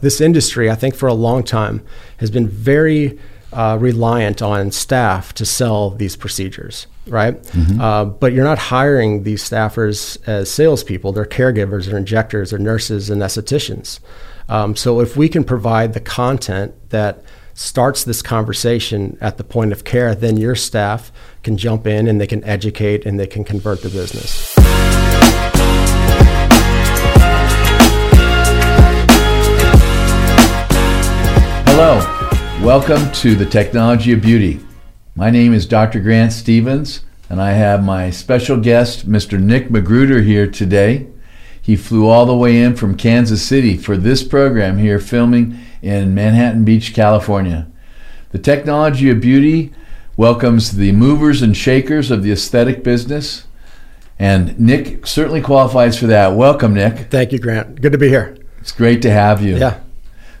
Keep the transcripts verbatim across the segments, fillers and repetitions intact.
This industry, I think for a long time, has been very uh, reliant on staff to sell these procedures, right? Mm-hmm. uh, but you're not hiring these staffers as salespeople. They're caregivers, they're injectors, they're nurses and estheticians. Um, so if we can provide the content that starts this conversation at the point of care, then your staff can jump in and they can educate and they can convert the business. Hello, welcome to the Technology of Beauty. My name is Doctor Grant Stevens, and I have my special guest, Mister Nick Magruder, here today. He flew all the way in from Kansas City for this program here, filming in Manhattan Beach, California. The Technology of Beauty welcomes the movers and shakers of the aesthetic business, and Nick certainly qualifies for that. Welcome, Nick. Thank you, Grant. Good to be here. It's great to have you. Yeah.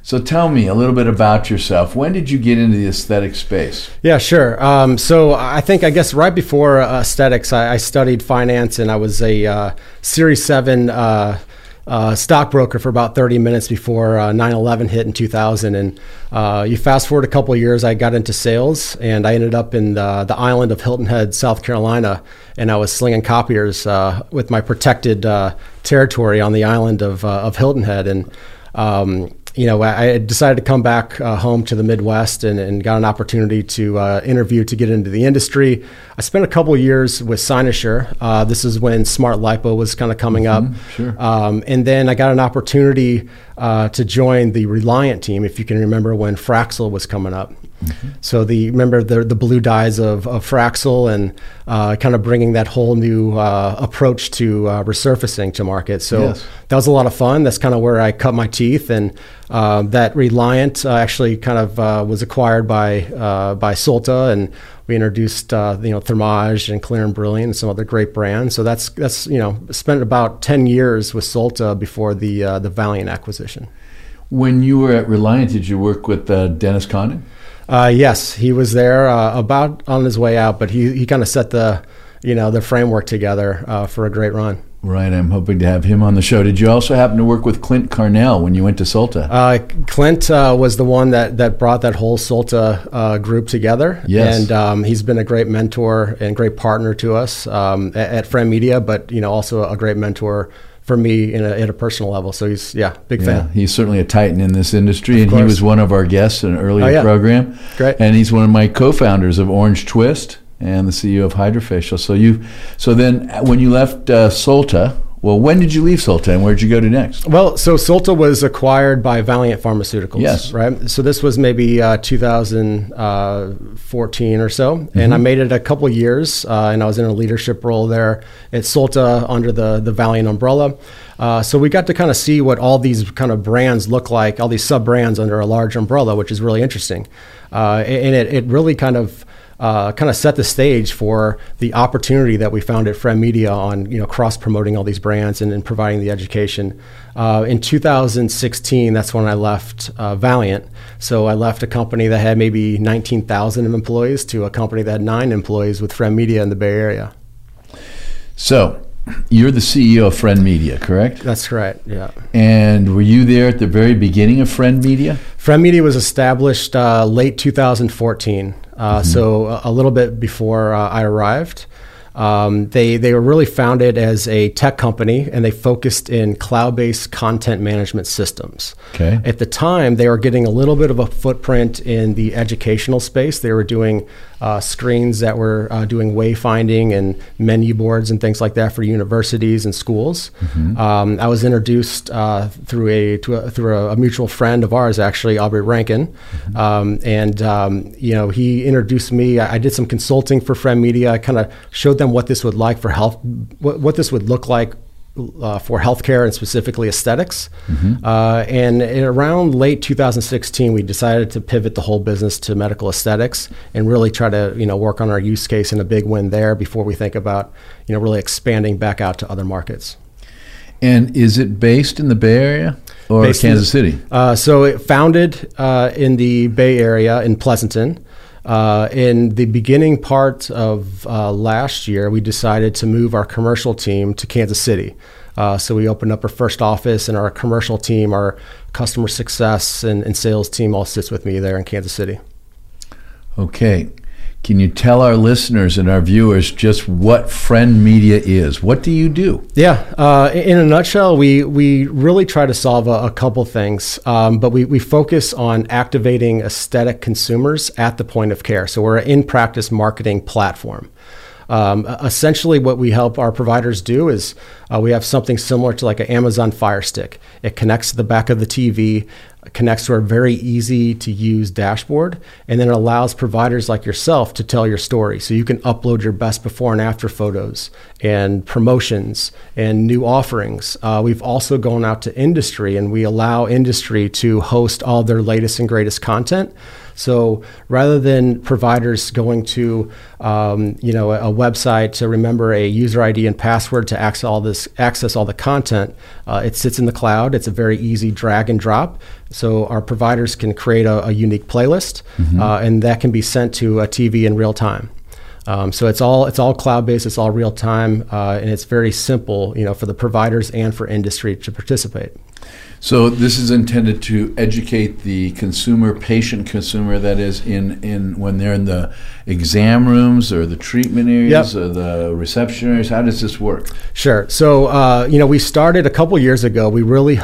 So tell me a little bit about yourself. When did you get into the aesthetic space? Yeah, sure. Um, so I think, I guess right before uh, aesthetics, I, I studied finance, and I was a uh, Series seven uh, uh, stockbroker for about thirty minutes before uh, nine eleven hit in two thousand. And uh, you fast forward a couple of years, I got into sales, and I ended up in the, the island of Hilton Head, South Carolina, and I was slinging copiers uh, with my protected uh, territory on the island of, uh, of Hilton Head. And um, You know, I decided to come back uh, home to the Midwest and, and got an opportunity to uh, interview to get into the industry. I spent a couple of years with Cynosure. Uh, this is when Smart Lipo was kind of coming mm-hmm, up. Sure. Um, and then I got an opportunity uh, to join the Reliant team, if you can remember when Fraxel was coming up. Mm-hmm. So the remember the the blue dyes of, of Fraxel and uh, kind of bringing that whole new uh, approach to uh, resurfacing to market. So yes. That was a lot of fun. That's kind of where I cut my teeth, and uh, that Reliant uh, actually kind of uh, was acquired by uh, by Solta, and we introduced uh, you know Thermage and Clear and Brilliant and some other great brands. So that's that's you know spent about ten years with Solta before the uh, the Valeant acquisition. When you were at Reliant, did you work with uh, Dennis Condon? Uh, yes, he was there uh, about on his way out, but he, he kind of set the you know the framework together uh, for a great run. Right, I'm hoping to have him on the show. Did you also happen to work with Clint Carnell when you went to Solta? Uh, Clint uh, was the one that, that brought that whole Solta uh, group together. Yes. And um, he's been a great mentor and great partner to us um, at, at Friend Media, but you know also a great mentor for me in a, at a personal level. So he's, yeah, big yeah, fan. He's certainly a titan in this industry, of and course. He was one of our guests in an earlier oh, yeah. program. Great. And he's one of my co-founders of Orange Twist and the C E O of Hydrafacial. So you, so then when you left uh, Solta, well, when did you leave Solta, and where did you go to next? Well, so Solta was acquired by Valeant Pharmaceuticals, yes. right? So this was maybe uh, two thousand fourteen or so, mm-hmm. and I made it a couple years, uh, and I was in a leadership role there at Solta under the, the Valeant umbrella. Uh, so we got to kind of see what all these kind of brands look like, all these sub-brands under a large umbrella, which is really interesting. Uh, and it, it really kind of Uh, kind of set the stage for the opportunity that we found at Friend Media on you know cross-promoting all these brands and, and providing the education. Uh, in two thousand sixteen, that's when I left uh, Valeant. So I left a company that had maybe nineteen thousand employees to a company that had nine employees with Friend Media in the Bay Area. So you're the C E O of Friend Media, correct? That's right, yeah. And were you there at the very beginning of Friend Media? Friend Media was established uh, late two thousand fourteen, uh, mm-hmm. so a little bit before uh, I arrived. Um, they, they were really founded as a tech company, and they focused in cloud-based content management systems. Okay. At the time, they were getting a little bit of a footprint in the educational space. They were doing uh, screens that were uh, doing wayfinding and menu boards and things like that for universities and schools. Mm-hmm. Um, I was introduced uh, through a, to a through a, a mutual friend of ours, actually, Aubrey Rankin, mm-hmm. um, and um, you know he introduced me. I, I did some consulting for Friend Media. I kind of showed them what this would like for health, what, what this would look like uh, for healthcare and specifically aesthetics. Mm-hmm. Uh, and in around late two thousand sixteen, we decided to pivot the whole business to medical aesthetics and really try to you know work on our use case and a big win there before we think about you know really expanding back out to other markets. And is it based in the Bay Area or based Kansas in, City? Uh, so it founded uh, in the Bay Area in Pleasanton. Uh, in the beginning part of uh, last year, we decided to move our commercial team to Kansas City. Uh, so we opened up our first office, and our commercial team, our customer success and, and sales team all sits with me there in Kansas City. Okay. Can you tell our listeners and our viewers just what Friend Media is? What do you do? Yeah, uh, in a nutshell, we we really try to solve a, a couple things, um, but we, we focus on activating aesthetic consumers at the point of care. So we're an in-practice marketing platform. Um, essentially, what we help our providers do is uh, we have something similar to like an Amazon Fire Stick. It connects to the back of the T V, connects to our very easy to use dashboard, and then it allows providers like yourself to tell your story. So you can upload your best before and after photos and promotions and new offerings. Uh, we've also gone out to industry, and we allow industry to host all their latest and greatest content. So rather than providers going to um, you know a, a website to remember a user I D and password to access all this access all the content, uh, it sits in the cloud. It's a very easy drag and drop. So our providers can create a, a unique playlist, mm-hmm. uh, and that can be sent to a T V in real time. Um, so it's all it's all cloud based. It's all real time, uh, and it's very simple, you know, for the providers and for industry to participate. So this is intended to educate the consumer, patient consumer, that is, in, in when they're in the exam rooms or the treatment areas, yep. or the reception areas. How does this work? Sure. So uh, you know, we started a couple years ago. We really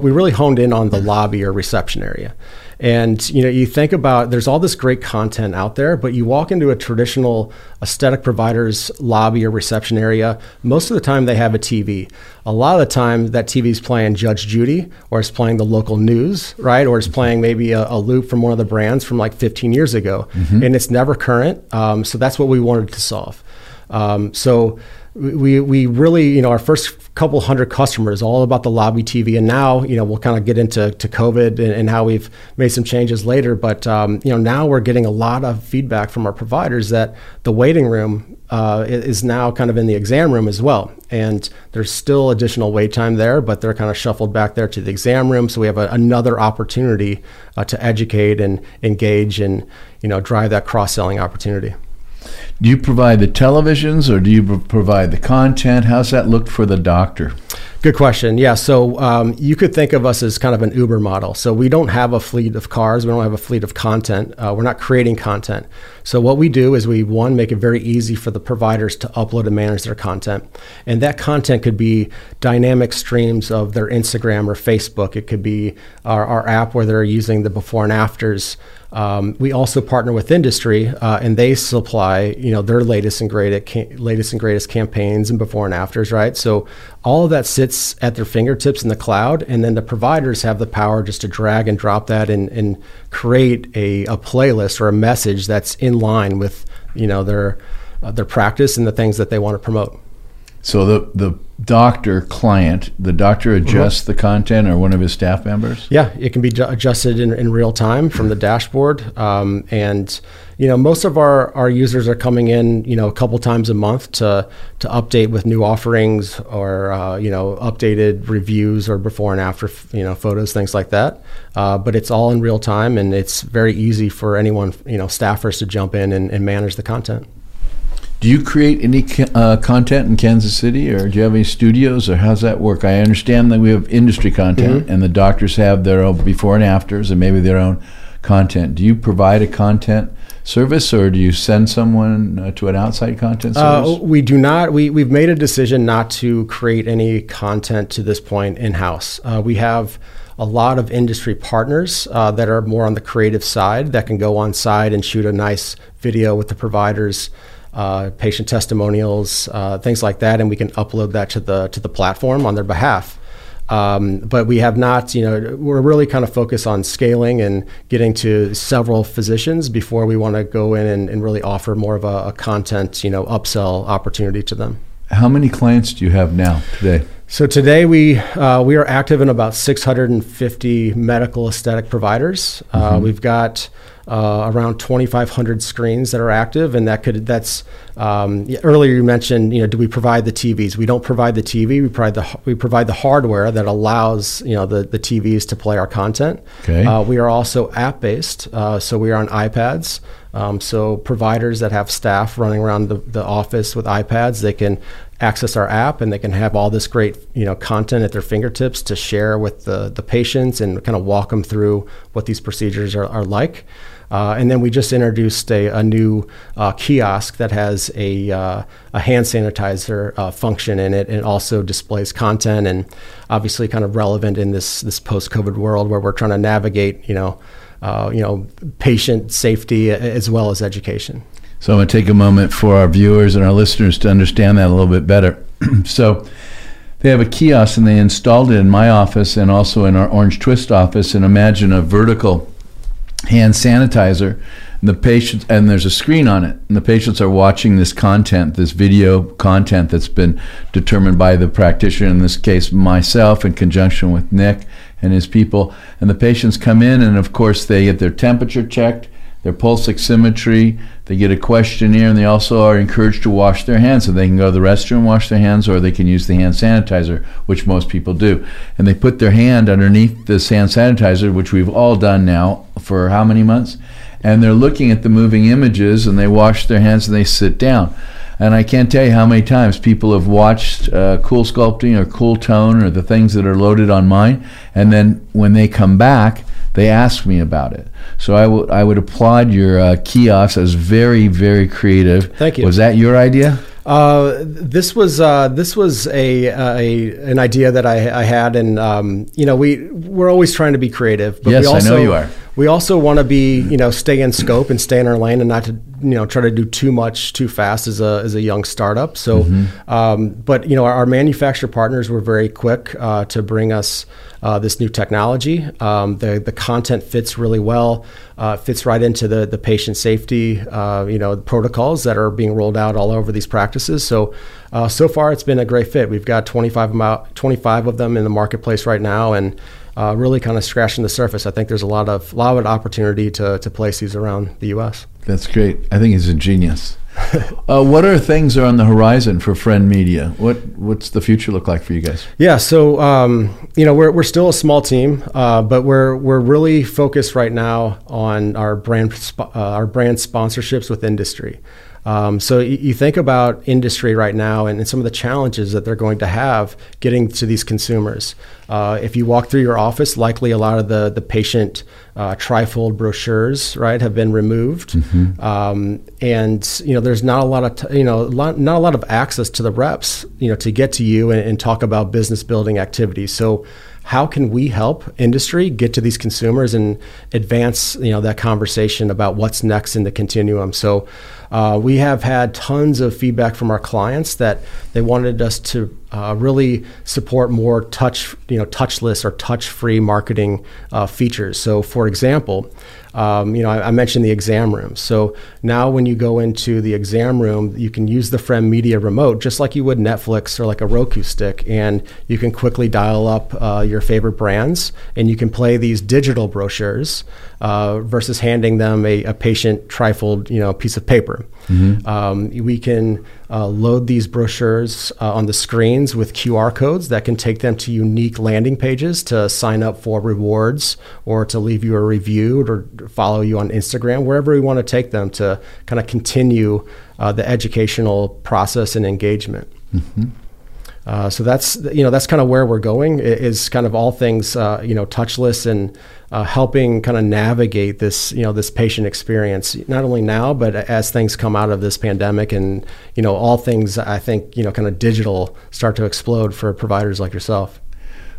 we really honed in on the lobby or reception area. And you know, you think about there's all this great content out there, but you walk into a traditional aesthetic provider's lobby or reception area, most of the time they have a T V. A lot of the time that T V's playing Judge Judy, or it's playing the local news, right? Or it's playing maybe a, a loop from one of the brands from like fifteen years ago, mm-hmm. and it's never current. Um, so that's what we wanted to solve. Um, so we we really, you know, our first couple hundred customers, all about the lobby T V. And now, you know, we'll kind of get into to COVID and, and how we've made some changes later. But, um, you know, now we're getting a lot of feedback from our providers that the waiting room uh, is now kind of in the exam room as well. And there's still additional wait time there, but they're kind of shuffled back there to the exam room. So we have a, another opportunity uh, to educate and engage and, you know, drive that cross-selling opportunity. Do you provide the televisions, or do you provide the content? How's that look for the doctor? Good question. Yeah, so um, you could think of us as kind of an Uber model. So we don't have a fleet of cars. We don't have a fleet of content. Uh, we're not creating content. So what we do is we, one, make it very easy for the providers to upload and manage their content. And that content could be dynamic streams of their Instagram or Facebook. It could be our, our app where they're using the before and afters. Um, we also partner with industry, uh, and they supply, you know, their latest and greatest, ca- latest and greatest campaigns and before and afters, right? So all of that sits at their fingertips in the cloud, and then the providers have the power just to drag and drop that and, and create a, a playlist or a message that's in line with, you know, their uh, their practice and the things that they want to promote. So the the doctor client, the doctor adjusts mm-hmm. the content, or one of his staff members? Yeah, it can be ju- adjusted in, in real time from the dashboard. Um, and, you know, most of our, our users are coming in, you know, a couple times a month to to update with new offerings or, uh, you know, updated reviews or before and after, you know, photos, things like that. Uh, but it's all in real time, and it's very easy for anyone, you know, staffers to jump in and, and manage the content. Do you create any uh, content in Kansas City, or do you have any studios, or how's that work? I understand that we have industry content, mm-hmm. and the doctors have their own before and afters and maybe their own content. Do you provide a content service, or do you send someone uh, to an outside content service? Uh, we do not. We, we've made a decision not to create any content to this point in-house. Uh, we have a lot of industry partners uh, that are more on the creative side that can go on site and shoot a nice video with the providers, Uh, patient testimonials, uh, things like that, and we can upload that to the to the platform on their behalf. Um, but we have not, you know, we're really kind of focused on scaling and getting to several physicians before we want to go in and, and really offer more of a, a content, you know, upsell opportunity to them. How many clients do you have now today? So today we uh, we are active in about six hundred fifty medical aesthetic providers. Mm-hmm. Uh, we've got Uh, around twenty-five hundred screens that are active, and that could that's um, earlier you mentioned, you know, do we provide the T Vs? We don't provide the T V. We provide the we provide the hardware that allows, you know, the, the T Vs to play our content. Okay. Uh, we are also app based, uh, so we are on iPads. Um, so providers that have staff running around the, the office with iPads, they can access our app, and they can have all this great, you know, content at their fingertips to share with the, the patients and kind of walk them through what these procedures are, are like. Uh, and then we just introduced a, a new uh, kiosk that has a, uh, a hand sanitizer uh, function in it, and also displays content, and obviously kind of relevant in this this post-COVID world where we're trying to navigate, you know, uh, you know, patient safety as well as education. So I'm going to take a moment for our viewers and our listeners to understand that a little bit better. So they have a kiosk, and they installed it in my office and also in our Orange Twist office. And imagine a vertical hand sanitizer, and the patients, and there's a screen on it, and the patients are watching this content, this video content that's been determined by the practitioner, in this case myself, in conjunction with Nick and his people. And the patients come in, and of course they get their temperature checked, their pulse oximetry, they get a questionnaire, and they also are encouraged to wash their hands. So they can go to the restroom and wash their hands, or they can use the hand sanitizer, which most people do. And they put their hand underneath this hand sanitizer, which we've all done now for how many months? And they're looking at the moving images, and they wash their hands, and they sit down. And I can't tell you how many times people have watched uh, CoolSculpting or Cool Tone or the things that are loaded on mine, and then when they come back, they ask me about it. So I, w- I would applaud your uh, kiosk as very, very creative. Thank you. Was that your idea? Uh, this was uh, this was a, a an idea that I, I had, and um, you know we we're always trying to be creative. But yes, we also, I know you are. We also want to be, you know, stay in scope and stay in our lane, and not to, you know, try to do too much too fast as a as a young startup. So, mm-hmm. um, but you know, our, our manufacturer partners were very quick uh, to bring us uh, this new technology. Um, the the content fits really well. Uh, fits right into the the patient safety, uh, you know, protocols that are being rolled out all over these practices. So, uh, so far it's been a great fit. We've got twenty-five, twenty-five of them in the marketplace right now, and uh, really kind of scratching the surface. I think there's a lot of lot of opportunity to to place these around the U S. That's great. I think he's a genius. uh, what are things that are on the horizon for Friend Media? What what's the future look like for you guys? Yeah, so um, you know we're we're still a small team, uh, but we're we're really focused right now on our brand uh, our brand sponsorships with industry. Um, so you, you think about industry right now, and, and some of the challenges that they're going to have getting to these consumers. Uh, if you walk through your office, likely a lot of the the patient uh, trifold brochures, right, have been removed, mm-hmm. um, and you know there's not a lot of t- you know lot, not a lot of access to the reps, you know, to get to you and, and talk about business building activities. So how can we help industry get to these consumers and advance, you know, that conversation about what's next in the continuum? So uh, we have had tons of feedback from our clients that they wanted us to uh, really support more touch, you know, touchless or touch-free marketing uh, features. So, for example, um, you know, I, I mentioned the exam room. So now when you go into the exam room, you can use the Friend Media remote just like you would Netflix or like a Roku stick, and you can quickly dial up uh, your favorite brands, and you can play these digital brochures uh, versus handing them a, a patient trifold, you know, piece of paper. Mm-hmm. Um, we can uh, load these brochures uh, on the screens with Q R codes that can take them to unique landing pages to sign up for rewards, or to leave you a review, or follow you on Instagram, wherever we want to take them to kind of continue uh, the educational process and engagement. Mm-hmm. Uh, so that's, you know, that's kind of where we're going, is kind of all things, uh, you know, touchless, and uh, helping kind of navigate this, you know, this patient experience, not only now, but as things come out of this pandemic, and, you know, all things, I think, you know, kind of digital start to explode for providers like yourself.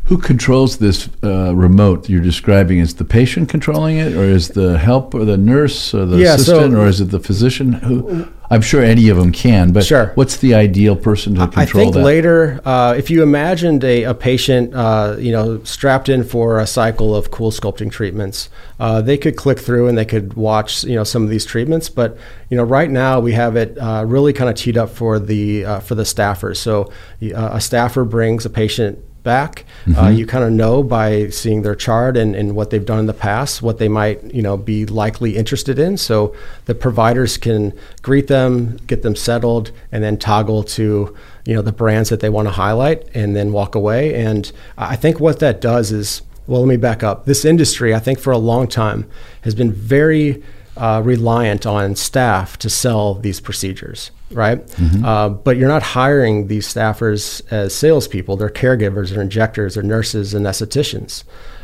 Who controls this uh, remote you're describing? Is the patient controlling it, or is the help, or the nurse, or the yeah, assistant, so, or is it the physician? Who, I'm sure any of them can, but sure. What's the ideal person to control that? I think that? later, uh, if you imagined a, a patient, uh, you know, strapped in for a cycle of Cool Sculpting treatments, uh, they could click through and they could watch, you know, some of these treatments. But you know, right now we have it uh, really kind of teed up for the uh, for the staffers. So uh, a staffer brings a patient back. Mm-hmm. Uh, you kind of know by seeing their chart and, and what they've done in the past, what they might, you know, be likely interested in. So the providers can greet them, get them settled, and then toggle to, you know, the brands that they want to highlight, and then walk away. And I think what that does is, well, let me back up. This industry, I think for a long time, has been very uh, reliant on staff to sell these procedures, right? Mm-hmm. Uh, but you're not hiring these staffers as salespeople. They're caregivers, they're injectors, they're nurses and estheticians.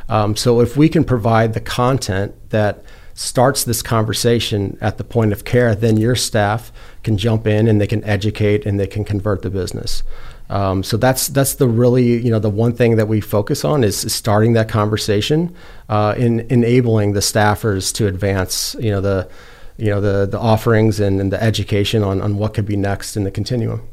Um, so if we can provide the content that starts this conversation at the point of care, then your staff can jump in and they can educate and they can convert the business. Um, so that's that's the really, you know, the one thing that we focus on is, is starting that conversation, uh, in enabling the staffers to advance, you know, the, you know, the, the offerings and, and the education on, on what could be next in the continuum.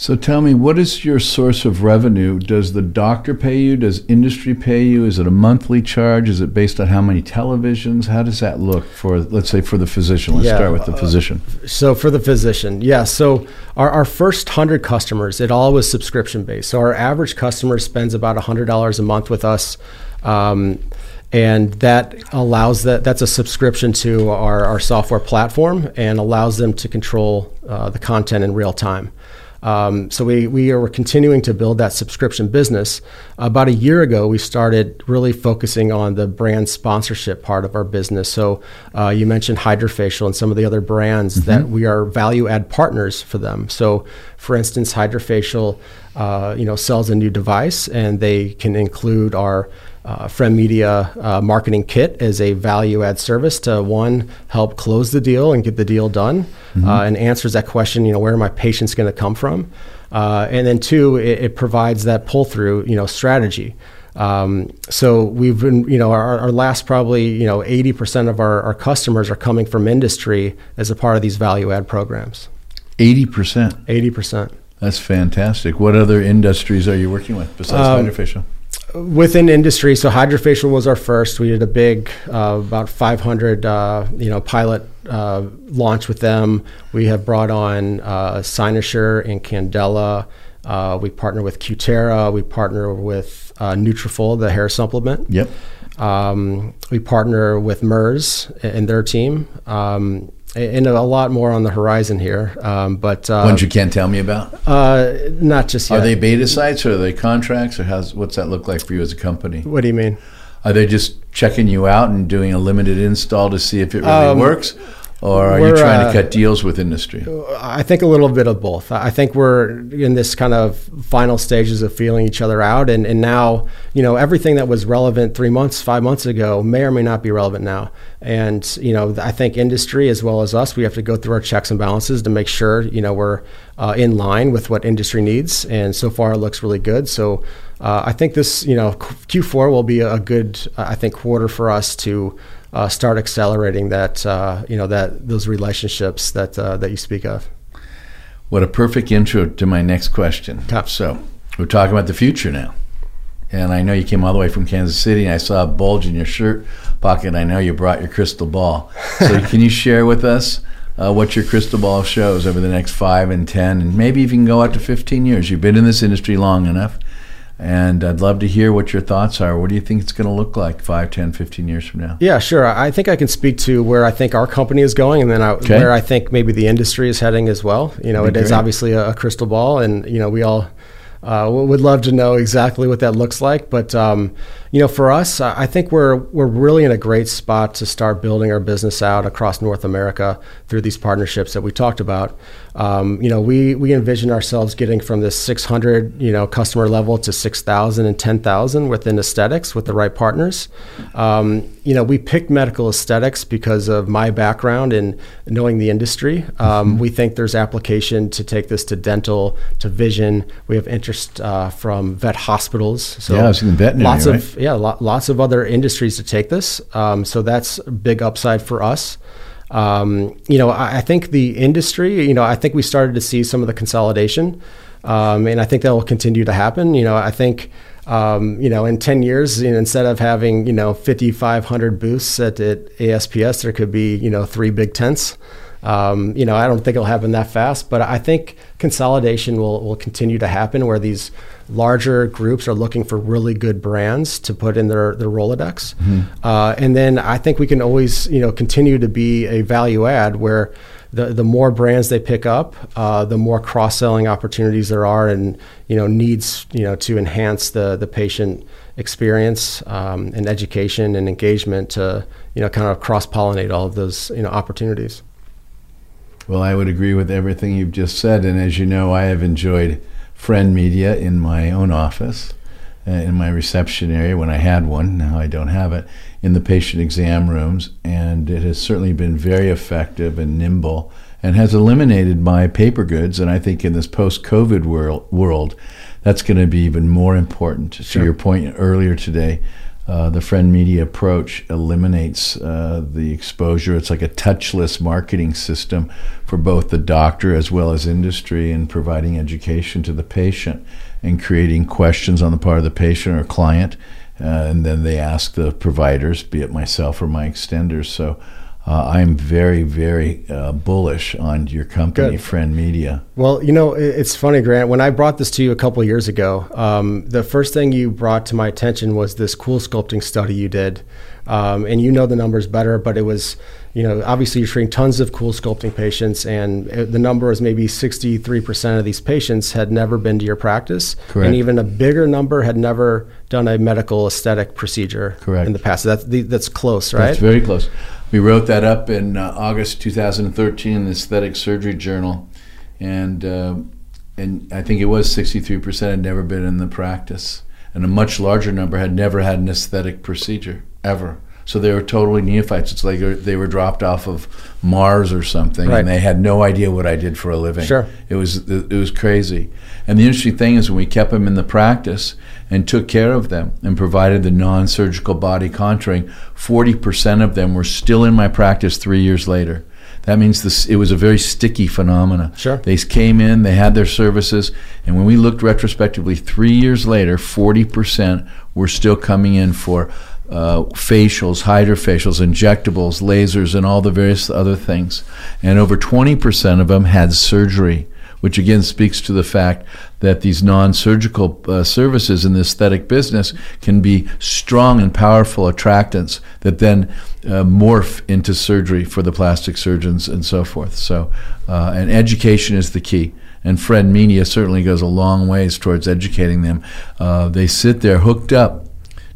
So tell me, what is your source of revenue? Does the doctor pay you? Does industry pay you? Is it a monthly charge? Is it based on how many televisions? How does that look for, let's say, for the physician? Let's yeah, start with the physician. Uh, so for the physician, yeah. So our, our first one hundred customers, it all was subscription-based. So our average customer spends about one hundred dollars a month with us. Um, and that allows that that's a subscription to our, our software platform and allows them to control uh, the content in real time. Um, so we, we are continuing to build that subscription business. About a year ago, we started really focusing on the brand sponsorship part of our business. So uh, you mentioned Hydrafacial and some of the other brands mm-hmm. that we are value-add partners for them. So for instance, Hydrafacial uh, you know, sells a new device, and they can include our Uh, Friend Media uh, marketing kit as a value-add service to, one, help close the deal and get the deal done, mm-hmm. uh, and answers that question, you know, where are my patients going to come from? Uh, and then two, it, it provides that pull-through, you know, strategy. Um, so we've been, you know, our, our last probably, you know, eighty percent of our, our customers are coming from industry as a part of these value-add programs. eighty percent? eighty percent. That's fantastic. What other industries are you working with besides um, Hydrafacial? Within industry, so Hydrafacial was our first. We did a big, uh, about five hundred, uh, you know, pilot uh, launch with them. We have brought on uh, Cynosure and Candela. Uh, we partner with Cutera. We partner with uh, Nutrafol, the hair supplement. Yep. Um, we partner with MERS and their team. Um, And a lot more on the horizon here, um, but uh, ones you can't tell me about. Uh, not just yet. Are they beta sites, or are they contracts, or how's what's that look like for you as a company? What do you mean? Are they just checking you out and doing a limited install to see if it really um, works, or are you trying to cut uh, deals with industry? I think a little bit of both. I think we're in this kind of final stages of feeling each other out, and and now you know everything that was relevant three months, five months ago may or may not be relevant now. And, you know, I think industry as well as us, we have to go through our checks and balances to make sure, you know, we're uh, in line with what industry needs. And so far it looks really good. So uh, I think this, you know, Q four will be a good, uh, I think, quarter for us to uh, start accelerating that, uh, you know, that those relationships that uh, that you speak of. What a perfect intro to my next question. Top. So we're talking about the future now. And I know you came all the way from Kansas City, and I saw a bulge in your shirt pocket. I know you brought your crystal ball. So can you share with us uh, what your crystal ball shows over the next five and ten, and maybe even go out to fifteen years? You've been in this industry long enough, and I'd love to hear what your thoughts are. What do you think it's going to look like five, ten, fifteen years from now? Yeah, sure. I think I can speak to where I think our company is going, and then I, okay. where I think maybe the industry is heading as well. You know, it great. Is obviously a crystal ball, and, you know, we all – Uh, would love to know exactly what that looks like, but um, you know, for us, I think we're we're really in a great spot to start building our business out across North America through these partnerships that we talked about. Um, you know, we we envision ourselves getting from this six hundred you know customer level to six thousand and ten thousand within aesthetics with the right partners. Um, you know, we picked medical aesthetics because of my background in knowing the industry. Um, mm-hmm. We think there's application to take this to dental, to vision. We have interest Uh, from vet hospitals, so yeah, it's in veterinary, lots of right? yeah, lo- lots of other industries to take this. Um, so that's a big upside for us. Um, you know, I, I think the industry. You know, I think we started to see some of the consolidation, um, and I think that will continue to happen. You know, I think. Um, you know, in ten years, you know, instead of having, you know, fifty-five hundred booths at, at A S P S, there could be, you know, three big tents. Um, you know, I don't think it'll happen that fast, but I think consolidation will, will continue to happen where these larger groups are looking for really good brands to put in their, their Rolodex. Mm-hmm. Uh, and then I think we can always, you know, continue to be a value add where, the the more brands they pick up, uh, the more cross-selling opportunities there are, and you know needs you know to enhance the the patient experience um, and education and engagement to you know kind of cross-pollinate all of those you know opportunities. Well, I would agree with everything you've just said, and as you know, I have enjoyed Friend Media in my own office, uh, in my reception area when I had one. Now I don't have it. In the patient exam rooms, and it has certainly been very effective and nimble, and has eliminated my paper goods. And I think in this post-COVID world, world that's going to be even more important. Sure. To your point earlier today, uh, the Friend Media approach eliminates uh, the exposure. It's like a touchless marketing system for both the doctor as well as industry, in providing education to the patient and creating questions on the part of the patient or client. Uh, and then they ask the providers, be it myself or my extenders. So uh, I'm very, very uh, bullish on your company, Good. Friend Media. Well, you know, it's funny, Grant. When I brought this to you a couple of years ago, um, the first thing you brought to my attention was this CoolSculpting study you did. Um, and you know the numbers better, but it was, you know, obviously you're treating tons of CoolSculpting patients, and the number is maybe sixty-three percent of these patients had never been to your practice. Correct. And even a bigger number had never done a medical aesthetic procedure. Correct. In the past. So that's, the, that's close, right? That's very close. We wrote that up in uh, August two thousand thirteen in the Aesthetic Surgery Journal, and, uh, and I think it was sixty-three percent had never been in the practice, and a much larger number had never had an aesthetic procedure. Ever. So they were totally neophytes. It's like they were dropped off of Mars or something, right. And they had no idea what I did for a living. Sure. It was it was crazy. And the interesting thing is, when we kept them in the practice and took care of them and provided the non-surgical body contouring, forty percent of them were still in my practice three years later. That means this, it was a very sticky phenomena. Sure. They came in, they had their services, and when we looked retrospectively three years later, forty percent were still coming in for uh, facials, Hydrafacials, injectables, lasers, and all the various other things. And over twenty percent of them had surgery, which again speaks to the fact that these non-surgical uh, services in the aesthetic business can be strong and powerful attractants that then uh, morph into surgery for the plastic surgeons and so forth. So, uh, and education is the key. And Friend Media certainly goes a long ways towards educating them. Uh, they sit there hooked up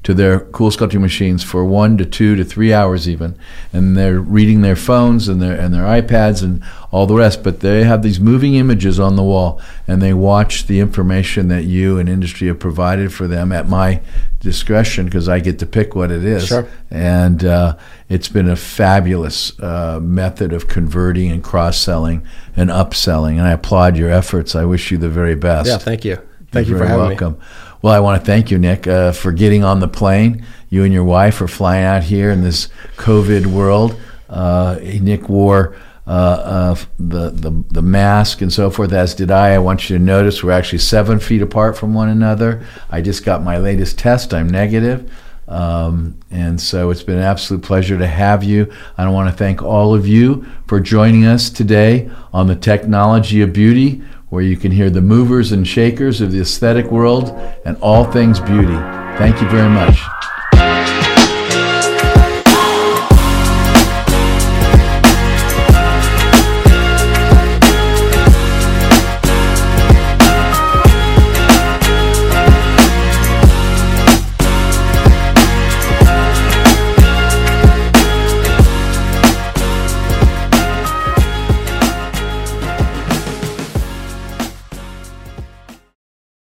to their CoolSculpting machines for one to two to three hours even, and they're reading their phones and their and their iPads and all the rest, but they have these moving images on the wall, and they watch the information that you and industry have provided for them at my discretion, because I get to pick what it is. Sure. And uh, it's been a fabulous uh, method of converting and cross-selling and upselling, and I applaud your efforts. I wish you the very best. Yeah, thank you. Thank You're you for having welcome. me. Well, I want to thank you, Nick, uh, for getting on the plane. You and your wife are flying out here in this COVID world. Uh, Nick wore uh, uh, the, the the mask and so forth, as did I. I want you to notice we're actually seven feet apart from one another. I just got my latest test. I'm negative. Um, and so it's been an absolute pleasure to have you. I want to thank all of you for joining us today on The Technology of Beauty, where you can hear the movers and shakers of the aesthetic world and all things beauty. Thank you very much.